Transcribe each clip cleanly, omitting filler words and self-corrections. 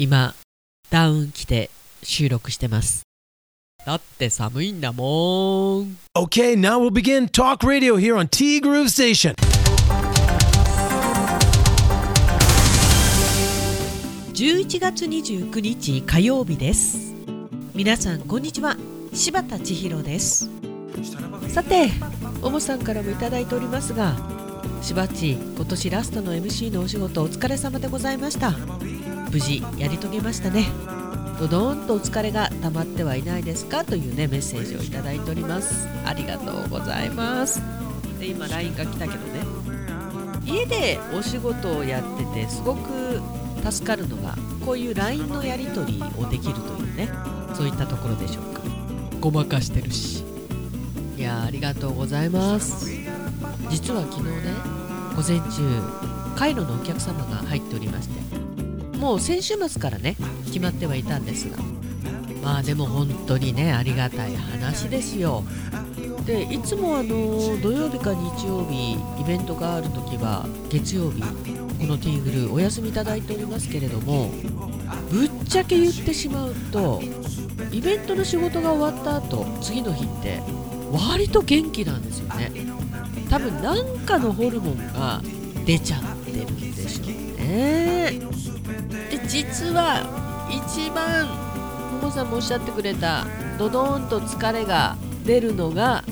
今ダウン着て収録してます。だって寒いんだもん。 Okay, now we'll begin Talk Radio here on T-Groove Station. 11月29日火曜日です。皆さんこんにちは、柴田千尋です。さて、おもさんからもいただいておりますが、しばっち、今年ラストの MC のお仕事お疲れ様でございました。無事やり遂げましたね。ドドーンとお疲れが溜まってはいないですかというねメッセージをいただいております。ありがとうございます。で、今 LINE が来たけどね、家でお仕事をやっててすごく助かるのがこういう LINE のやり取りをできるというね、そういったところでしょうか。ごまかしてるし、いや、ありがとうございます。実は昨日ね、午前中カイロのお客様が入っておりまして、もう先週末からね決まってはいたんですが、まあでも本当にねありがたい話ですよ。で、いつも土曜日か日曜日イベントがあるときは月曜日この T グルーお休みいただいておりますけれども、ぶっちゃけ言ってしまうとイベントの仕事が終わった後次の日って割と元気なんですよね。多分なんかのホルモンが出ちゃってるんでしょうね。で、実は一番ももさんもおっしゃってくれたドドーンと疲れが出るのが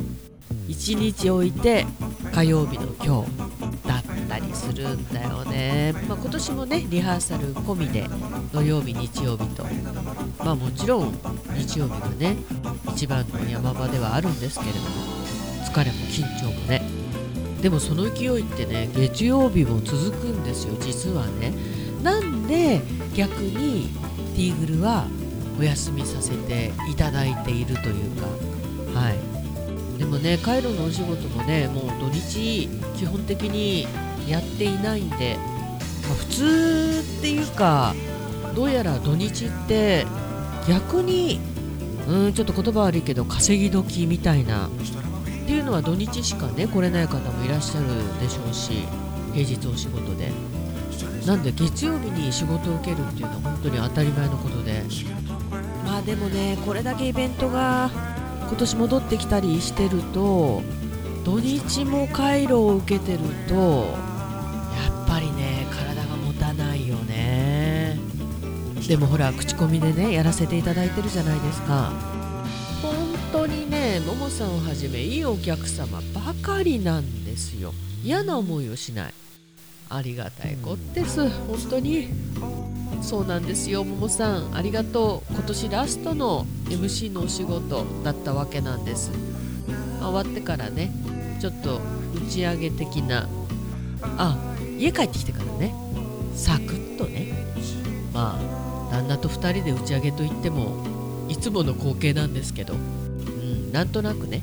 1日置いて火曜日の今日だったりするんだよね。まあ、今年もねリハーサル込みで土曜日日曜日と、まあもちろん日曜日がね一番の山場ではあるんですけれども、疲れも緊張もね、でもその勢いってね月曜日も続くんですよ、実はね。なんで逆にTグルはお休みさせていただいているというか、はい。でもね、カイロのお仕事もねもう土日基本的にやっていないんで、まあ、普通っていうかどうやら土日って逆にちょっと言葉悪いけど稼ぎ時みたいなっていうのは土日しかね来れない方もいらっしゃるでしょうし、平日お仕事でなんで月曜日に仕事を受けるっていうのは本当に当たり前のことで、まあでもねこれだけイベントが今年戻ってきたりしてると土日も回路を受けてるとやっぱりね体が持たないよね。でもほら口コミでねやらせていただいてるじゃないですか。本当にねももさんをはじめいいお客様ばかりなんですよ。嫌な思いをしない、ありがたいこです。本当にそうなんですよ。ももさんありがとう。今年ラストの MC のお仕事だったわけなんです。終わってからねちょっと打ち上げ的な、家帰ってきてからねサクッとね、まあ旦那と2人で打ち上げといってもいつもの光景なんですけど、なんとなくね、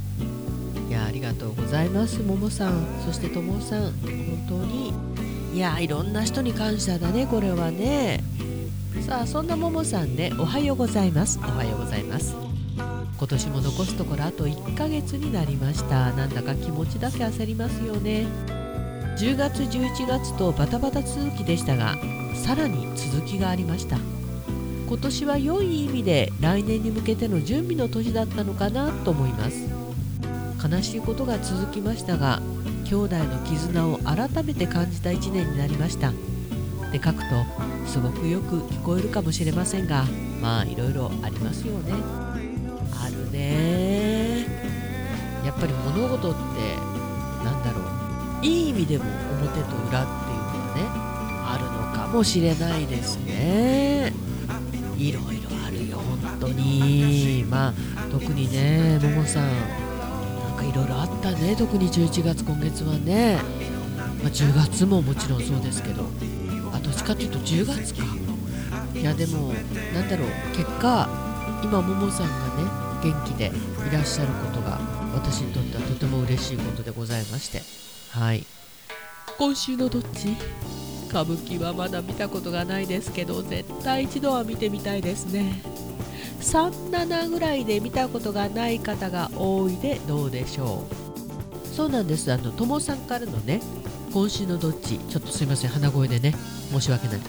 いや、ありがとうございます。ももさん、そしてともさん、本当にいや、いろんな人に感謝だね、これはね。さあ、そんなももさんね、おはようございます。おはようございます。今年も残すところあと1ヶ月になりました。なんだか気持ちだけ焦りますよね。10月11月とバタバタ続きでしたが、さらに続きがありました。今年は良い意味で来年に向けての準備の年だったのかなと思います。悲しいことが続きましたが、兄弟の絆を改めて感じた1年になりました。で、書くとすごくよく聞こえるかもしれませんが、まあいろいろありますよね。あるね。やっぱり物事ってなんだろう、いい意味でも表と裏っていうのはねあるのかもしれないですね。いろいろあるよ本当に。まあ特にねももさんなんかいろいろあったね、特に11月今月はね、まあ、10月ももちろんそうですけど、あ、どっちかっていうと10月か。いやでもなんだろう、結果今ももさんがね元気でいらっしゃることが私にとってはとても嬉しいことでございまして、はい。今週のどっち、歌舞伎はまだ見たことがないですけど絶対一度は見てみたいですね。37ぐらいで見たことがない方が多いでどうでしょう。そうなんです、ともさんからのね今週のどっち、ちょっとすいません鼻声でね申し訳ない、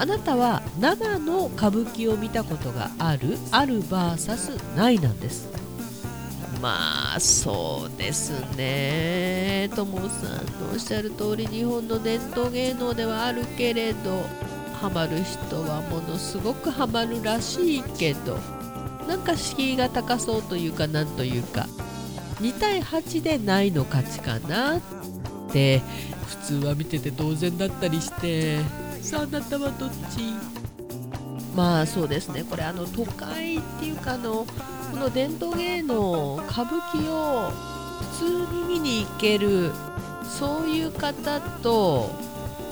あなたは7の歌舞伎を見たことがある、ある vs ないなんです。まあそうですね、ともさんのおっしゃる通り、日本の伝統芸能ではあるけれど、ハマる人はものすごくハマるらしいけど、なんか敷居が高そうというか、なんというか2対8でないの勝ちかなって普通は見てて当然だったりして、さああなたはどっち？まあそうですね、これ都会っていうかこの伝統芸能歌舞伎を普通に見に行けるそういう方と、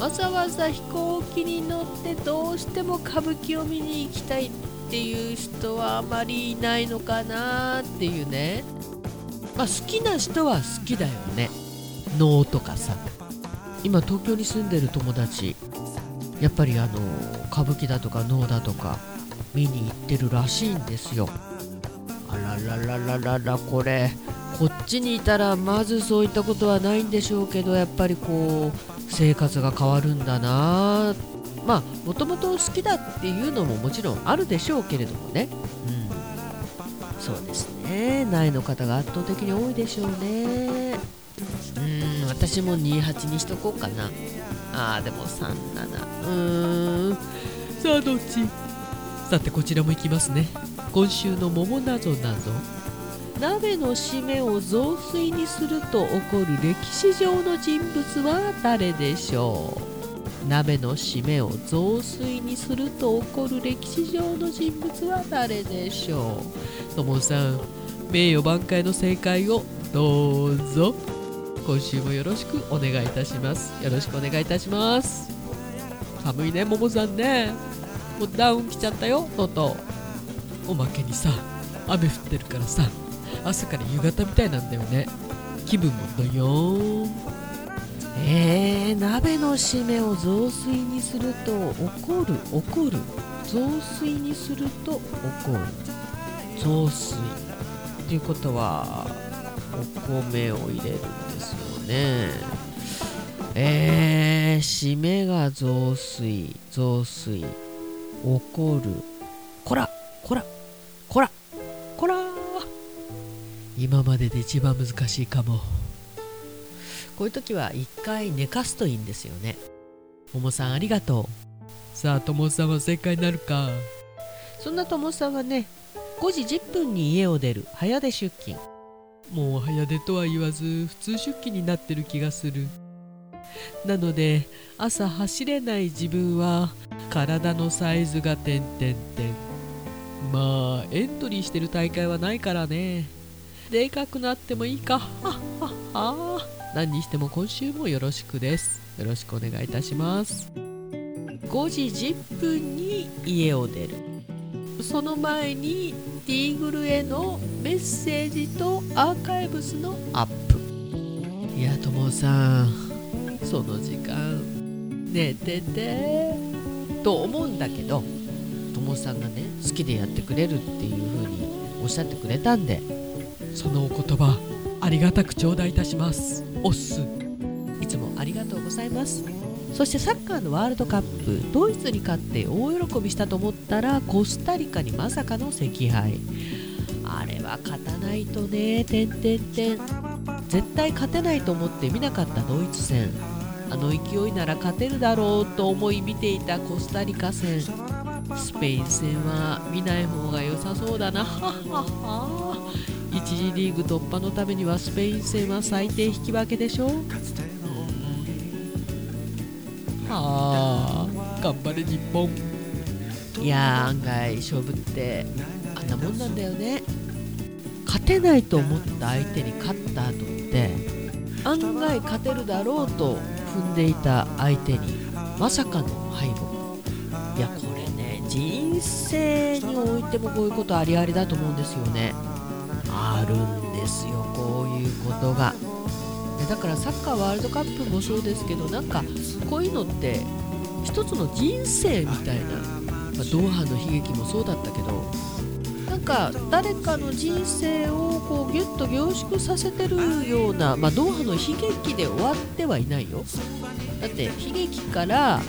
わざわざ飛行機に乗ってどうしても歌舞伎を見に行きたいっていう人はあまりいないのかなっていうね。まあ好きな人は好きだよね、能とかさ。今東京に住んでる友達、やっぱり歌舞伎だとか能だとか見に行ってるらしいんですよ。あらららららら、これこっちにいたらまずそういったことはないんでしょうけど、やっぱりこう生活が変わるんだな。まあもともと好きだっていうのももちろんあるでしょうけれどもね、うん、そうですね、ないの方が圧倒的に多いでしょうね。私も28にしとこうかな。でも37、さあどっち？さてこちらもいきますね。今週の桃なぞなぞ、鍋の締めを雑炊にすると起こる歴史上の人物は誰でしょう？鍋の締めを雑炊にすると起こる歴史上の人物は誰でしょう？ともさん、名誉挽回の正解をどうぞ。今週もよろしくお願いいたします。よろしくお願いいたします。寒いね、ももさんね。もうダウン来ちゃったよ、とうとう。おまけにさ、雨降ってるからさ、朝から夕方みたいなんだよね。気分もどよーん。鍋の締めを雑炊にすると起こる、雑炊にすると起こる、雑炊っていうことはお米を入れるんですよね。締めが雑炊、起こる、こら、今までで一番難しいかも。こういう時は一回寝かすといいんですよね。ともさんありがとう。さあともさんは正解になるか。そんなともさんはね、5時10分に家を出る早出出勤。もう早出とは言わず普通出勤になってる気がする。なので朝走れない自分は体のサイズが…まあエントリーしてる大会はないからね。でかくなってもいいか。何にしても今週もよろしくです。よろしくお願いいたします。5時10分に家を出る。その前に T-Groove へのメッセージとアーカイブスのアップ。いやともさん、その時間寝ててと思うんだけど、ともさんがね、好きでやってくれるっていう風におっしゃってくれたんで、そのお言葉ありがたく頂戴いたします。おっす、いつもありがとうございます。そしてサッカーのワールドカップ、ドイツに勝って大喜びしたと思ったらコスタリカにまさかの惜敗。あれは勝たないとね…絶対勝てないと思って見なかったドイツ戦、あの勢いなら勝てるだろうと思い見ていたコスタリカ戦、スペイン戦は見ない方が良さそうだな。1次リーグ突破のためにはスペイン戦は最低引き分けでしょ。頑張れ日本。いや、案外勝負ってあんなもんなんだよね。勝てないと思った相手に勝った後って案外勝てるだろうと踏んでいた相手にまさかの敗北。いや、これね、人生においてもこういうことありありだと思うんですよね。あるんですよ、こういうことが。だからサッカーワールドカップもそうですけど、なんかこういうのって一つの人生みたいな、ドーハの悲劇もそうだったけど、なんか誰かの人生をこうギュッと凝縮させてるような、ドーハの悲劇で終わってはいないよ。だって悲劇から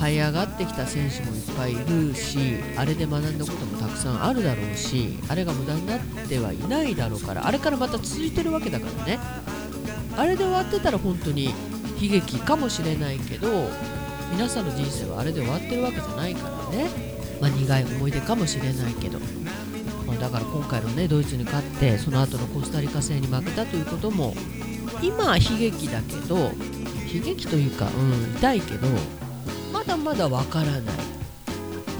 這い上がってきた選手もいっぱいいるし、あれで学んだこともたくさんあるだろうし、あれが無駄になってはいないだろうから、あれからまた続いてるわけだからね。あれで終わってたら本当に悲劇かもしれないけど、皆さんの人生はあれで終わってるわけじゃないからね、苦い思い出かもしれないけど、だから今回のねドイツに勝って、その後のコスタリカ戦に負けたということも今は悲劇だけど、悲劇というか、痛いけど、まだまだわからない。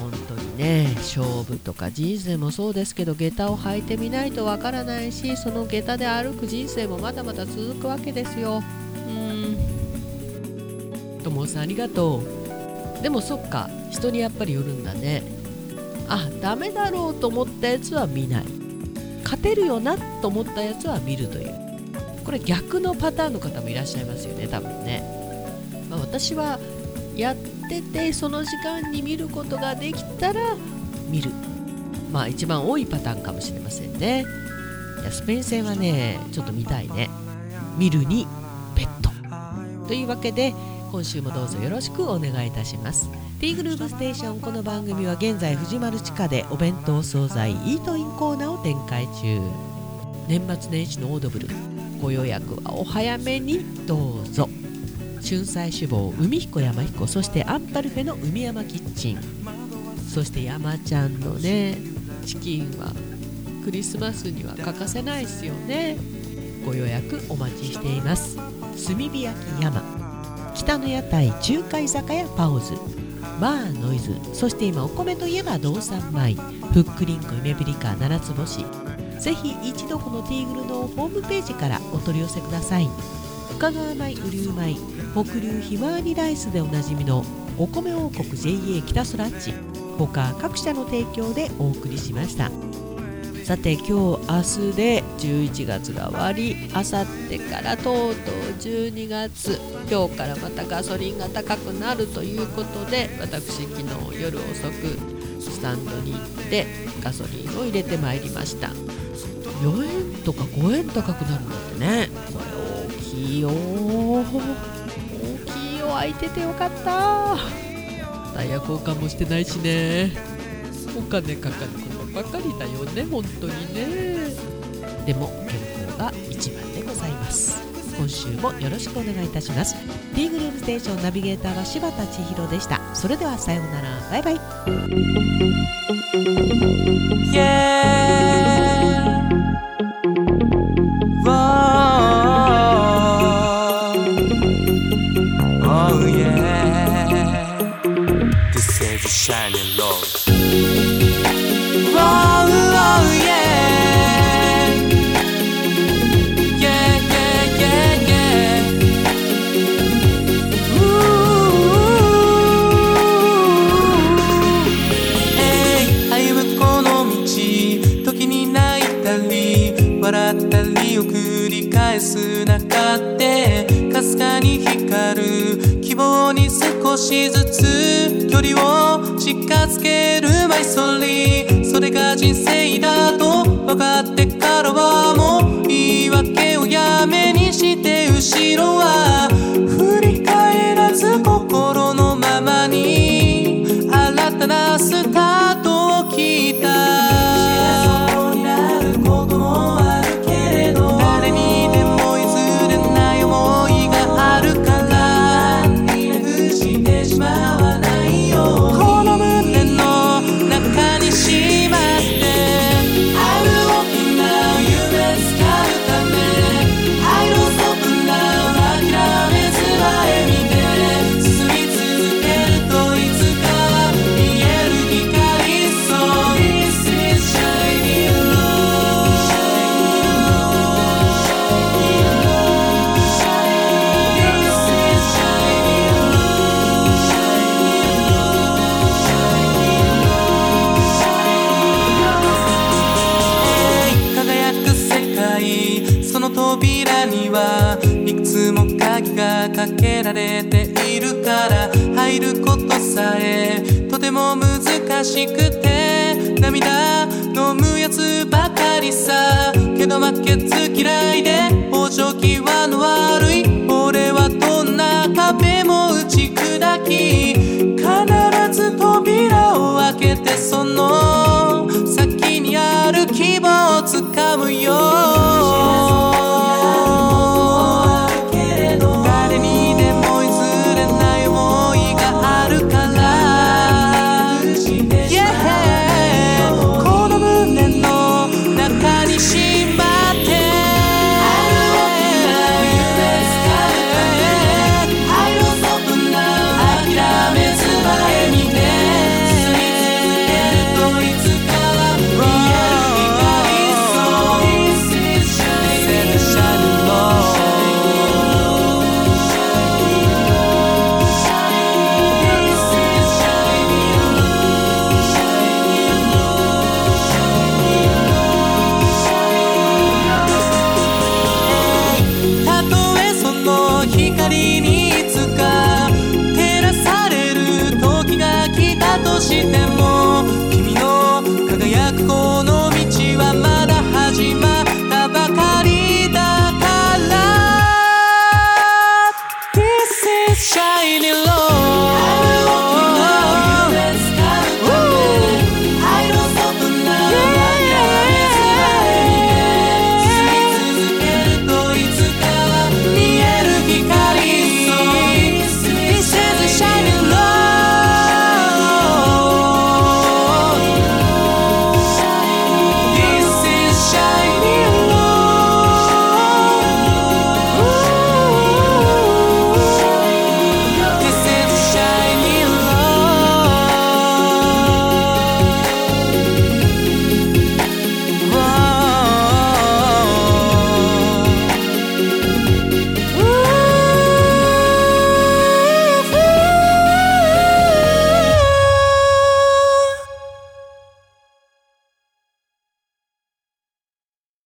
本当にね、勝負とか人生もそうですけど、下駄を履いてみないとわからないし、その下駄で歩く人生もまだまだ続くわけですよ。友さんありがとう。でもそっか、人にやっぱりよるんだね。あ、ダメだろうと思ったやつは見ない、勝てるよなと思ったやつは見るという、これ逆のパターンの方もいらっしゃいますよね、多分ね。私はやってて、その時間に見ることができたら見る、一番多いパターンかもしれませんね。いや、スペイン戦はねちょっと見たいね。見るにペットというわけで、今週もどうぞよろしくお願いいたします。 T-Groove Station、 この番組は現在藤丸地下でお弁当惣菜イートインコーナーを展開中。年末年始のオードブル、ご予約はお早めにどうぞ。春菜志望、海彦山彦、そしてアンパルフェの海山キッチン、そして山ちゃんのねチキンはクリスマスには欠かせないですよね。ご予約お待ちしています。炭火焼き山、北の屋台中華居酒屋パオズ、バーノイズ、そして今お米といえば道産米、ふっくりんこ夢ビリカ七つ星。ぜひ一度このティーグルのホームページからお取り寄せください。深川米、雨竜米、北流ひまわりライスでおなじみのお米王国 JA 北そらっち、他各社の提供でお送りしました。さて、今日明日で11月が終わり、あさってからとうとう12月、今日からまたガソリンが高くなるということで、私昨日夜遅くスタンドに行ってガソリンを入れてまいりました。4円とか5円高くなるんだってね。これ大きいよ、大きいよ。空いててよかった。タイヤ交換もしてないしね、お金かかることばかりだよね、本当にね。でも健康が一番でございます。今週もよろしくお願いいたします。 T-Groove Station ナビゲーターは柴田千尋でした。それではさようなら、バイバイ。Oh yeah, this is shining love.「少しずつ距離を近づけるマイソリー」「それが人生だと分かってからはもう言い訳をやめにして」「後ろは振り返らず心のままに」「新たなスタートを切った」「幸せになることもあるけれど」「誰にでも譲れない思いがあるから」「この胸の中にしまって」「I will open now 夢つかるため」「I will open now 諦めず前見て」「進み続けるといつかは見える光」「So this is shining love」「This is shining love」扉にはいくつも鍵がかけられているから、入ることさえとても難しくて涙飲むやつばかりさ、けど負けず嫌いで往生際の悪い俺はどんな壁も打ち砕きその